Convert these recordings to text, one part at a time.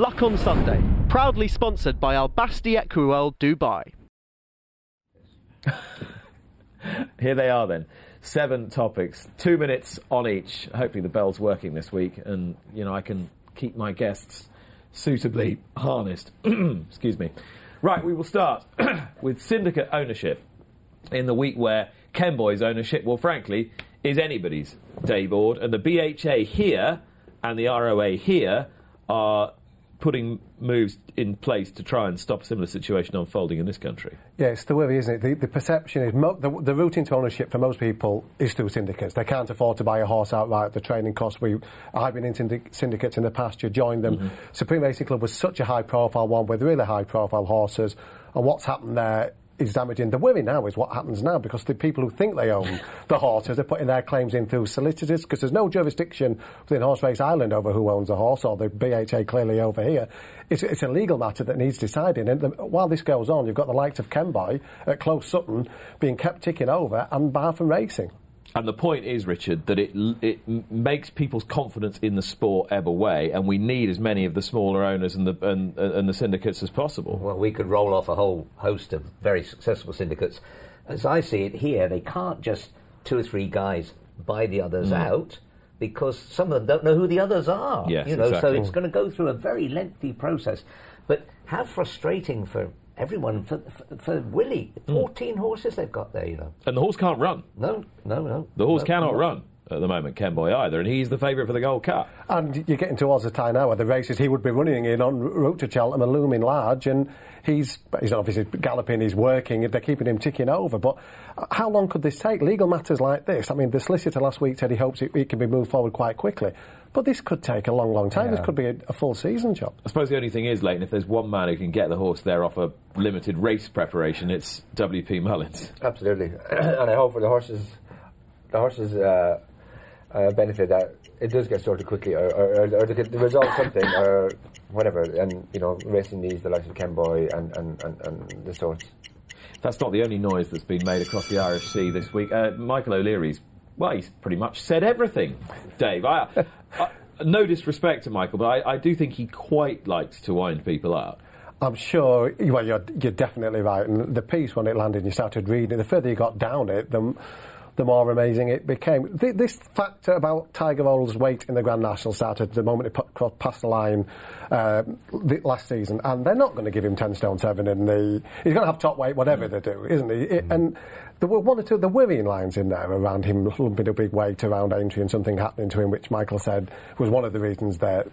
Luck on Sunday, proudly sponsored by Al Basti Equiworld Dubai. Here they are then. 7 topics, 2 minutes on each. Hopefully the bell's working this week and, you know, I can keep my guests suitably harnessed. Excuse me. Right, we will start with syndicate ownership in the week where Kemboy's ownership, well, frankly, is anybody's day board. And the BHA here and the ROA here are putting moves in place to try and stop a similar situation unfolding in this country. Yeah, it's the worry, isn't it? The perception is the route into ownership for most people is through syndicates. They can't afford to buy a horse outright. The training costs. I've been in syndicates in the past. You joined them. Mm-hmm. Supreme Racing Club was such a high-profile one with really high-profile horses, and what's happened there is damaging. The worry now is what happens now, because the people who think they own the horses are putting their claims in through solicitors, because there's no jurisdiction within Horse Race Ireland over who owns a horse, or the BHA clearly over here. It's a legal matter that needs deciding. And while this goes on, you've got the likes of Kemboy at Close Sutton being kept ticking over and barred from racing. And the point is, Richard, that it makes people's confidence in the sport ebb away, and we need as many of the smaller owners and the syndicates as possible. Well, we could roll off a whole host of very successful syndicates. As I see it here, they can't just 2 or 3 guys buy the others out, because some of them don't know who the others are. Yes, you know, exactly. So it's going to go through a very lengthy process. But how frustrating for everyone, for Willie, 14 horses they've got there, you know. And the horse can't run. No. The horse cannot run at the moment, Kemboy, either, and he's the favourite for the Gold Cup. And you're getting towards the time now of the races he would be running in on route to Cheltenham and looming large, and he's obviously galloping, he's working, they're keeping him ticking over. But how long could this take? Legal matters like this, I mean, the solicitor last week said he hopes it can be moved forward quite quickly. But this could take a long, long time. Yeah. This could be a full season job. I suppose the only thing is, Leighton, if there's one man who can get the horse there off a limited race preparation, it's W. P. Mullins. Absolutely, and I hope for the horses benefit that it does get sorted quickly, or they could resolve something, or whatever. And you know, racing needs the likes of Kemboy and the sorts. That's not the only noise that's been made across the Irish Sea this week. Michael O'Leary's. Well, he's pretty much said everything, Dave. No disrespect to Michael, but I do think he quite likes to wind people up. I'm sure, well, you're definitely right. And the piece, when it landed, you started reading, the further you got down it, the more amazing it became. This factor about Tiger Roll's weight in the Grand National started the moment it passed the line last season, and they're not going to give him 10 stone 7 in the... He's going to have top weight, whatever they do, isn't he? And there were one or two of the worrying lines in there around him lumping a big weight around Aintree and something happening to him, which Michael said was one of the reasons they're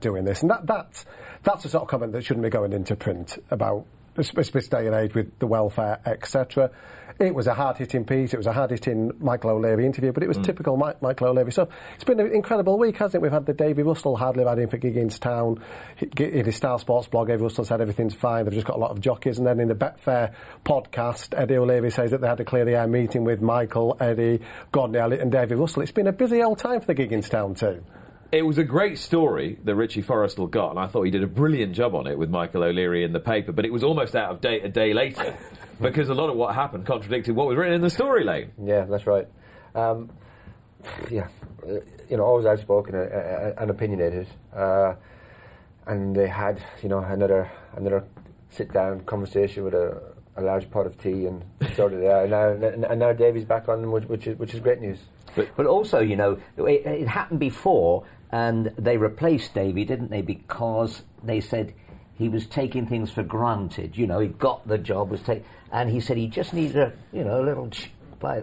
doing this. And that's the sort of comment that shouldn't be going into print about this day and age with the welfare, etc. It was a hard-hitting piece. It was a hard-hitting Michael O'Leary interview, but it was typical Michael O'Leary stuff. It's been an incredible week, hasn't it? We've had the David Russell hardly had him for Gigginstown. In his Star Sports blog, David Russell said everything's fine. They've just got a lot of jockeys. And then in the Betfair podcast, Eddie O'Leary says that they had to clear the air meeting with Michael, Eddie, Gordon Elliott and David Russell. It's been a busy old time for the Gigginstown team. It was a great story that Richie Forrestal got, and I thought he did a brilliant job on it with Michael O'Leary in the paper, but it was almost out of date a day later because a lot of what happened contradicted what was written in the story, Lane. Yeah, that's right. You know, always outspoken and opinionated, and they had, you know, another sit-down conversation with a large pot of tea and sorted it out. And now Davey's back on, which is great news. But also, you know, it happened before, and they replaced Davey, didn't they? Because they said he was taking things for granted. You know, he got the job, and he said he just needed a little...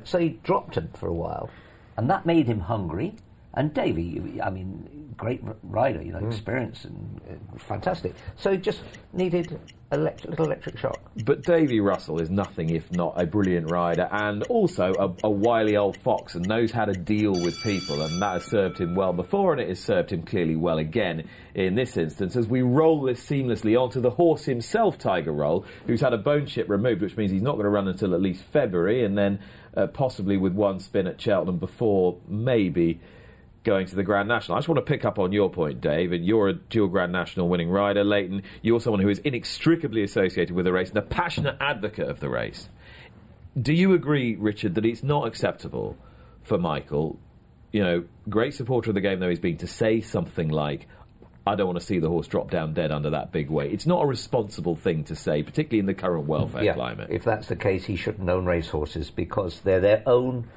So he dropped him for a while, and that made him hungry. And Davey, I mean, great rider, you know, experience and fantastic. So he just needed a little electric shock. But Davey Russell is nothing if not a brilliant rider, and also a wily old fox, and knows how to deal with people, and that has served him well before, and it has served him clearly well again in this instance, as we roll this seamlessly onto the horse himself, Tiger Roll, who's had a bone chip removed, which means he's not going to run until at least February, and then possibly with one spin at Cheltenham before maybe going to the Grand National. I just want to pick up on your point, Dave, and you're a dual Grand National winning rider, Leighton. You're someone who is inextricably associated with the race and a passionate advocate of the race. Do you agree, Richard, that it's not acceptable for Michael, you know, great supporter of the game though he's been, to say something like, I don't want to see the horse drop down dead under that big weight. It's not a responsible thing to say, particularly in the current welfare climate. If that's the case, he shouldn't own racehorses because they're their own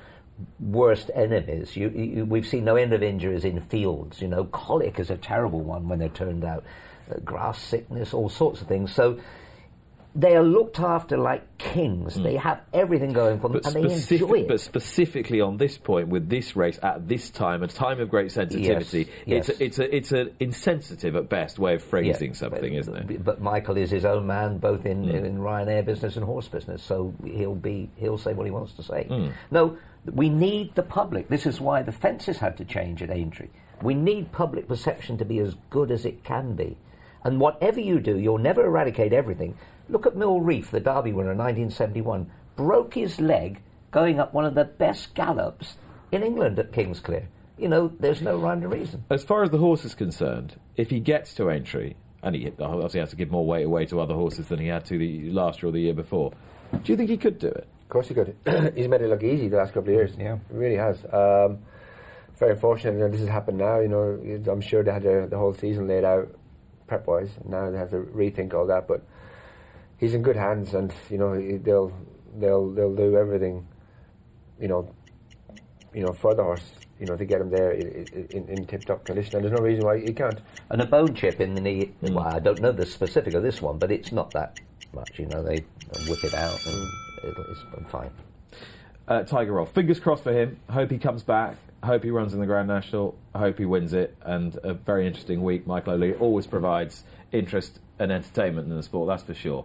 worst enemies. We've seen no end of injuries in fields. You know, colic is a terrible one when they're turned out. Grass sickness, all sorts of things. So they are looked after like kings. Mm. They have everything going for them, but and they enjoy it. But specifically on this point, with this race at this time, a time of great sensitivity, it's an insensitive at best way of phrasing something, isn't it? But Michael is his own man, both in Ryanair business and horse business, so he'll say what he wants to say. Mm. No, we need the public. This is why the fences had to change at Aintree. We need public perception to be as good as it can be. And whatever you do, you'll never eradicate everything. Look at Mill Reef, the Derby winner in 1971, broke his leg going up one of the best gallops in England at Kingsclere. You know, there's no rhyme or reason. As far as the horse is concerned, if he gets to Aintree, and he obviously has to give more weight away to other horses than he had to the last year or the year before, do you think he could do it? Of course he could. He's made it look easy the last couple of years. Yeah, he really has. Very unfortunate, you know, this has happened now. You know, I'm sure they had the whole season laid out prep-wise. Now they have to rethink all that, but he's in good hands, and you know they'll do everything, you know for the horse, you know, to get him there in tip-top condition. And there's no reason why he can't. And a bone chip in the knee. Well, I don't know the specific of this one, but it's not that much. You know, they whip it out, and it's fine. Tiger Roll. Fingers crossed for him. Hope he comes back. Hope he runs in the Grand National. Hope he wins it. And a very interesting week. Michael O'Leary always provides interest and entertainment in the sport. That's for sure.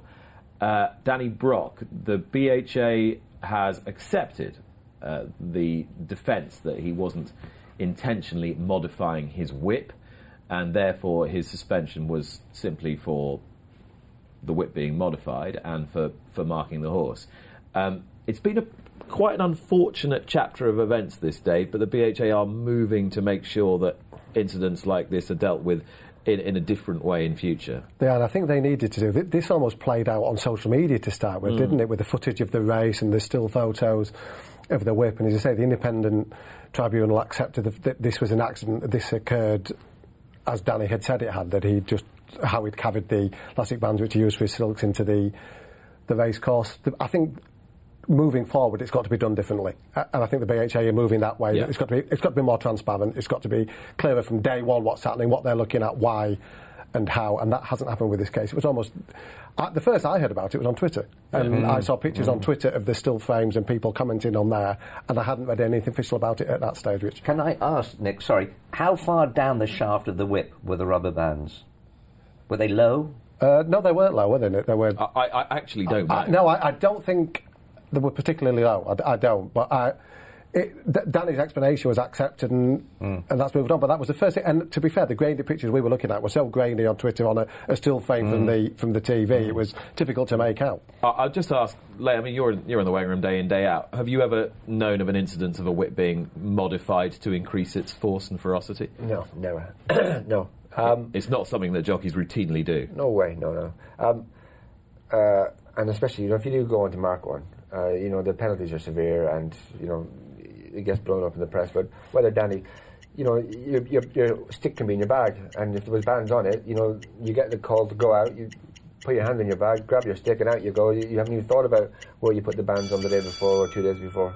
Danny Brock, the BHA has accepted the defence that he wasn't intentionally modifying his whip, and therefore his suspension was simply for the whip being modified and for marking the horse. It's been quite an unfortunate chapter of events this day, but the BHA are moving to make sure that incidents like this are dealt with in a different way in future. Yeah, and I think they needed to do this. Almost played out on social media to start with, didn't it, with the footage of the race and the still photos of the whip. And as I say, the Independent Tribunal accepted that this was an accident, this occurred as Danny had said it had, that he just, how he'd carried the elastic bands which he used for his silks into the race course. I think moving forward, it's got to be done differently, and I think the BHA are moving that way. Yeah. It's got to be more transparent. It's got to be clearer from day one what's happening, what they're looking at, why, and how. And that hasn't happened with this case. It was almost the first I heard about it was on Twitter, and I saw pictures on Twitter of the still frames and people commenting on there, and I hadn't read anything official about it at that stage. Which can I ask, Nick? Sorry, how far down the shaft of the whip were the rubber bands? Were they low? No, they weren't low, were they? They were. I actually don't know. I don't think they were particularly low. I don't, but Danny's explanation was accepted, and that's moved on. But that was the first thing. And to be fair, the grainy pictures we were looking at were so grainy on Twitter on a still frame from the TV. It was difficult to make out. I'll just ask, Leigh, I mean, you're in the weighing room day in, day out. Have you ever known of an incidence of a whip being modified to increase its force and ferocity? No, never. No. It's not something that jockeys routinely do. No way, no. And especially, you know, if you do go on to mark one, you know, the penalties are severe, and you know it gets blown up in the press. But whether Danny, you know, your stick can be in your bag, and if there was bands on it, you know, you get the call to go out. You put your hand in your bag, grab your stick, and out you go. You haven't even thought about where you put the bands on the day before or 2 days before.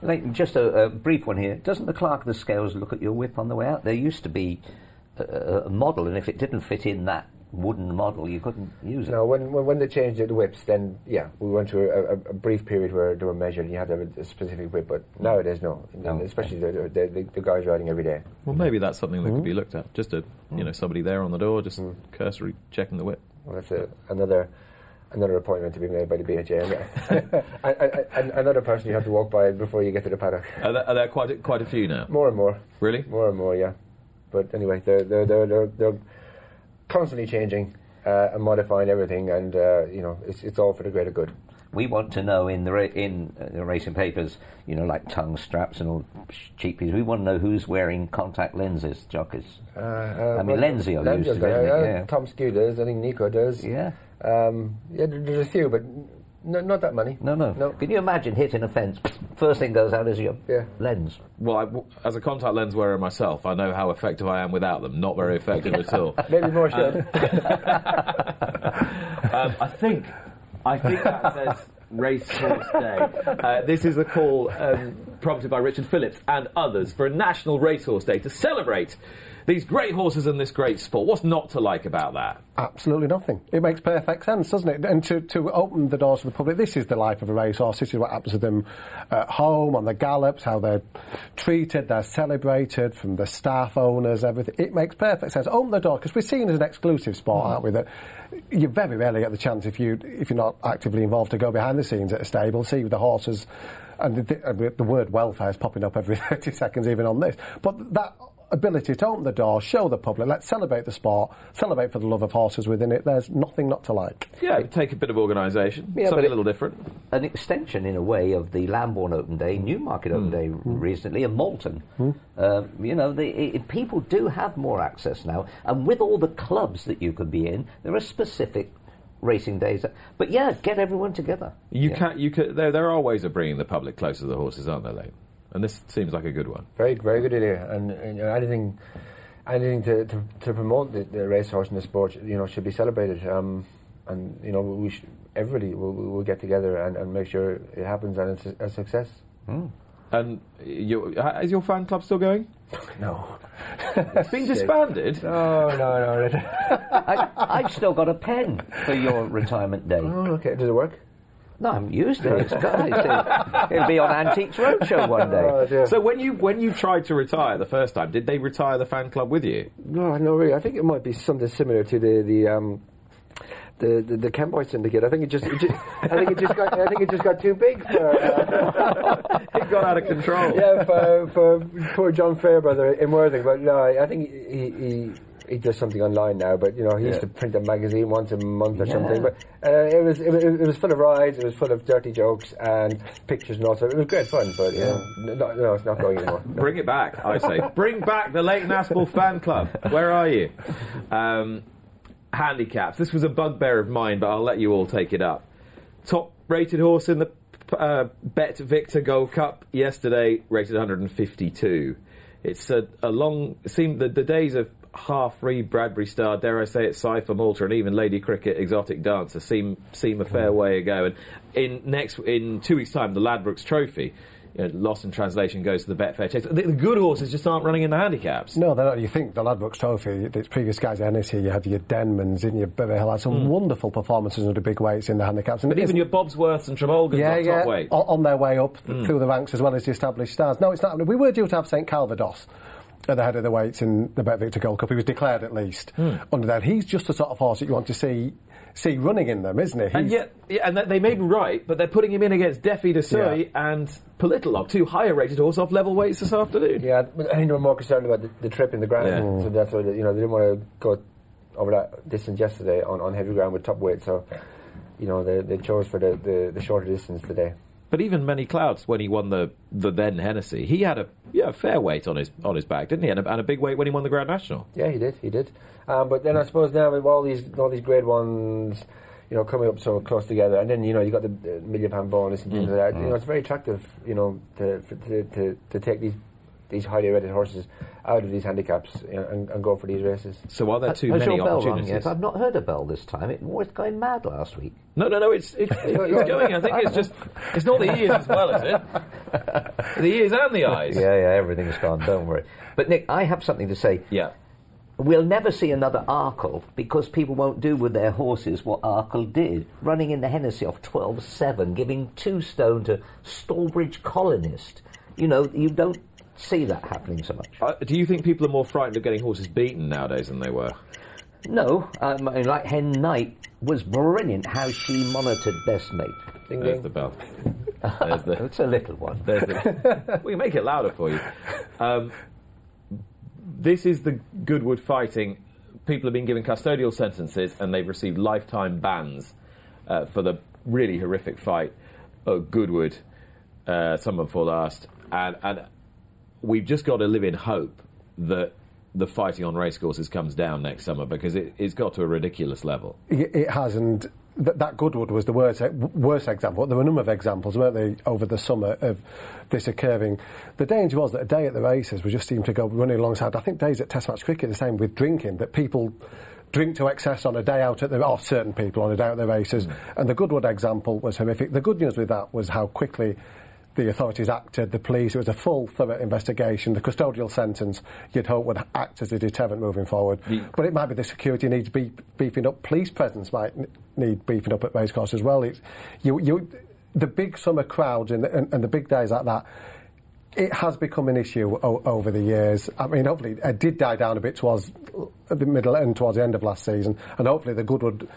Like, just a brief one here. Doesn't the clerk of the scales look at your whip on the way out? There used to be a model, and if it didn't fit in that wooden model, you couldn't use it. No, when they changed the whips, then yeah, we went through a brief period where they were measured and you had to have a specific whip, but nowadays no. Especially the guys riding every day. Well, maybe that's something that could be looked at. Just somebody there on the door, just cursory checking the whip. Well, that's another appointment to be made by the BHA. and another person you have to walk by before you get to the paddock. Are there quite a few now? More and more. Really? More and more, yeah. But anyway, they're constantly changing and modifying everything, and you know, it's all for the greater good. We want to know in the racing papers, you know, like tongue straps and all cheapies. We want to know who's wearing contact lenses, jockeys. I mean, Lenzio used to. Tom Skew does. I think Nico does. Yeah. Yeah, there's a few, but No, not that money. No, no, no. Can you imagine hitting a fence? First thing goes out is your lens. Well, as a contact lens wearer myself, I know how effective I am without them. Not very effective at all. Maybe more should. I think that says Racehorse Day. This is a call prompted by Richard Phillips and others for a National Racehorse Day to celebrate these great horses and this great sport. What's not to like about that? Absolutely nothing. It makes perfect sense, doesn't it? And to open the doors to the public, this is the life of a racehorse. This is what happens to them at home, on the gallops, how they're treated, they're celebrated, from the staff, owners, everything. It makes perfect sense. Open the door, because we're seen as an exclusive sport, aren't we? That you very rarely get the chance, if you're not actively involved, to go behind the scenes at a stable, see the horses, and the word welfare is popping up every 30 seconds, even on this. But that ability to open the door, show the public, let's celebrate the sport, celebrate for the love of horses within it. There's nothing not to like. Yeah, it'd take a bit of organisation, something a little different. An extension, in a way, of the Lambourne Open Day, Newmarket Open Day recently, and Moulton. People do have more access now, and with all the clubs that you could be in, there are specific racing days. But yeah, get everyone together. There are ways of bringing the public closer to the horses, aren't there, Lane? And this seems like a good one. Very, very good idea. And anything to promote the racehorse and the sport, should be celebrated. Everybody will get together and make sure it happens and it's a success. And is your fan club still going? No. It's been disbanded? No. I've still got a pen for your retirement day. Oh, okay. Does it work? No, I haven't used it. It's gone. It'll be on Antiques Roadshow one day. Oh, dear. So when you tried to retire the first time, did they retire the fan club with you? No, not really. I think it might be something similar to the Kemboy syndicate. I think it just got too big. It got out of control. Yeah, for poor John Fairbrother in Worthing. But no, I think he does something online now, but he used to print a magazine once a month or something. But it was full of rides, it was full of dirty jokes and pictures and all. So it was great fun, but no, it's not going anymore. No. Bring it back, I say. Bring back the Leighton Aspel fan club. Where are you? Handicaps. This was a bugbear of mine, but I'll let you all take it up. Top-rated horse in the Bet Victor Gold Cup yesterday, rated 152. It's a long. It seemed that the days of Half Free, Bradbury Star, dare I say it, Cypher Malta, and even Lady Cricket, Exotic Dancer seem a fair way ago. And in 2 weeks' time, the Ladbrokes Trophy, loss in translation, goes to the Betfair Chase. The good horses just aren't running in the handicaps. No, they're not. You think the Ladbrokes Trophy, its previous guys, Hennessy, you had your Denmans, didn't you? But they had some wonderful performances under big weights in the handicaps. And but even your Bobsworths and Tremolgans on top weight. On their way up through the ranks as well as the established stars. No, it's not. We were due to have St Calvados at the head of the weights in the Bet Victor Gold Cup. He was declared, at least, under that. He's just the sort of horse that you want to see running in them, isn't he? And and they may be right, but they're putting him in against Deffy de Surrey and Politolog, two higher-rated horses off level weights this afternoon. Yeah, I think they were more concerned about the trip in the ground, so that's why they didn't want to go over that distance yesterday on heavy ground with top weight, so they chose for the shorter distance today. But even Many Clouds, when he won the then Hennessy, he had a fair weight on his back, didn't he? And a big weight when he won the Grand National. Yeah, he did. But then I suppose now with all these Grade Ones, coming up so close together, and then you got the £1 million bonus and things like that. It's very attractive, to take these highly rated horses out of these handicaps and go for these races. So are there too many opportunities? Yes, I've not heard a bell this time. It was going mad last week. No, it's going. I think it's just, it's not the ears as well, is it? The ears and the eyes. Yeah, everything's gone, don't worry. But Nick, I have something to say. Yeah. We'll never see another Arkle because people won't do with their horses what Arkle did, running in the Hennessy off 12-7, giving 2 stone to Stallbridge Colonist. You don't see that happening so much. Do you think people are more frightened of getting horses beaten nowadays than they were? No, like Hen Knight was brilliant how she monitored Best Mate. Ding, ding. There's the bell. It's a little one. We can make it louder for you. This is the Goodwood fighting. People have been given custodial sentences and they've received lifetime bans for the really horrific fight at Goodwood, summer before last, and we've just got to live in hope that the fighting on racecourses comes down next summer, because it's got to a ridiculous level. It has, and that Goodwood was the worst example. There were a number of examples, weren't they, over the summer of this occurring. The danger was that a day at the races we just seemed to go running alongside. I think days at Test match cricket the same with drinking, that people drink to excess on a day out at the... or certain people on a day out at the races. And the Goodwood example was horrific. The good news with that was how quickly the authorities acted, the police. It was a full, thorough investigation. The custodial sentence, you'd hope, would act as a deterrent moving forward. But it might be the security needs beefing up. Police presence might need beefing up at racecourse as well. It's, the big summer crowds and the big days like that, it has become an issue over the years. I mean, hopefully it did die down a bit towards the middle and towards the end of last season, and hopefully the Goodwood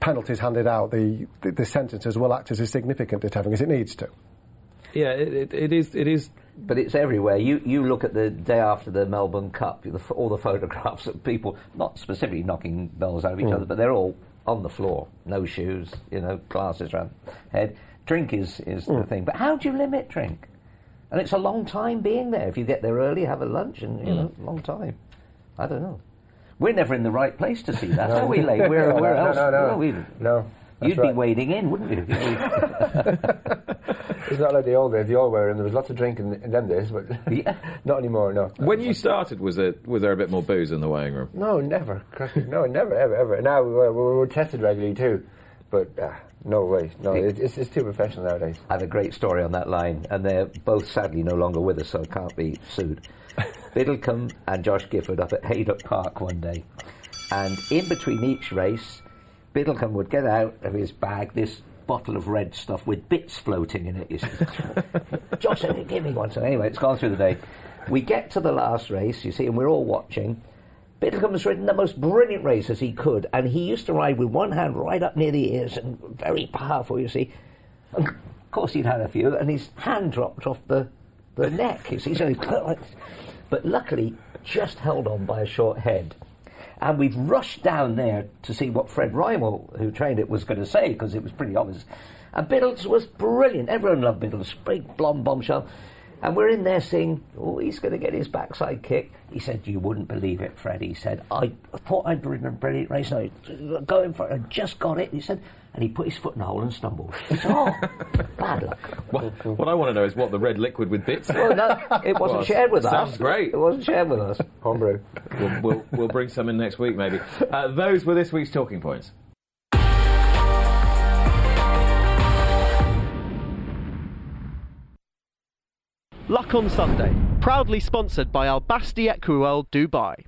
penalties handed out, the sentences will act as a significant deterrent, as it needs to. Yeah, it is. But it's everywhere. You look at the day after the Melbourne Cup, all the photographs of people, not specifically knocking bells out of each other, but they're all on the floor, no shoes, glasses around head. Drink is the thing. But how do you limit drink? And it's a long time being there. If you get there early, have a lunch, and, long time. I don't know. We're never in the right place to see that, are we, Lane? Where else? No. You'd be wading in, wouldn't you? It's not like the old days. The old way, and there was lots of drinking in them days, but not anymore. No. When you started, was there a bit more booze in the weighing room? No, never. No, never, ever, ever. Now we were tested regularly too, but no way. No, it's too professional nowadays. I have a great story on that line, and they're both sadly no longer with us, so can't be sued. Biddlecombe and Josh Gifford up at Haydock Park one day, and in between each race, Biddlecombe would get out of his bag this bottle of red stuff with bits floating in it. You see. Josh said, give me one. So anyway, it's gone through the day. We get to the last race, you see, and we're all watching. Biddlecombe's ridden the most brilliant race as he could, and he used to ride with one hand right up near the ears and very powerful, you see. And of course, he'd had a few, and his hand dropped off the neck, you see. So but luckily, just held on by a short head. And we've rushed down there to see what Fred Rymel, who trained it, was going to say, because it was pretty obvious. And Biddles was brilliant. Everyone loved Biddles. Big, blonde bombshell. And we're in there seeing, oh, he's going to get his backside kick. He said, you wouldn't believe it, Fred. He said, I thought I'd ridden a brilliant race. I was going for it. I just got it. He said, and he put his foot in the hole and stumbled. He said, oh, bad luck. What I want to know is what the red liquid with bits. Well, no, it wasn't shared with us. Sounds great. It wasn't shared with us. Homebrew. We'll bring some in next week, maybe. Those were this week's talking points. Luck on Sunday, proudly sponsored by Al Basti Equiworld Dubai.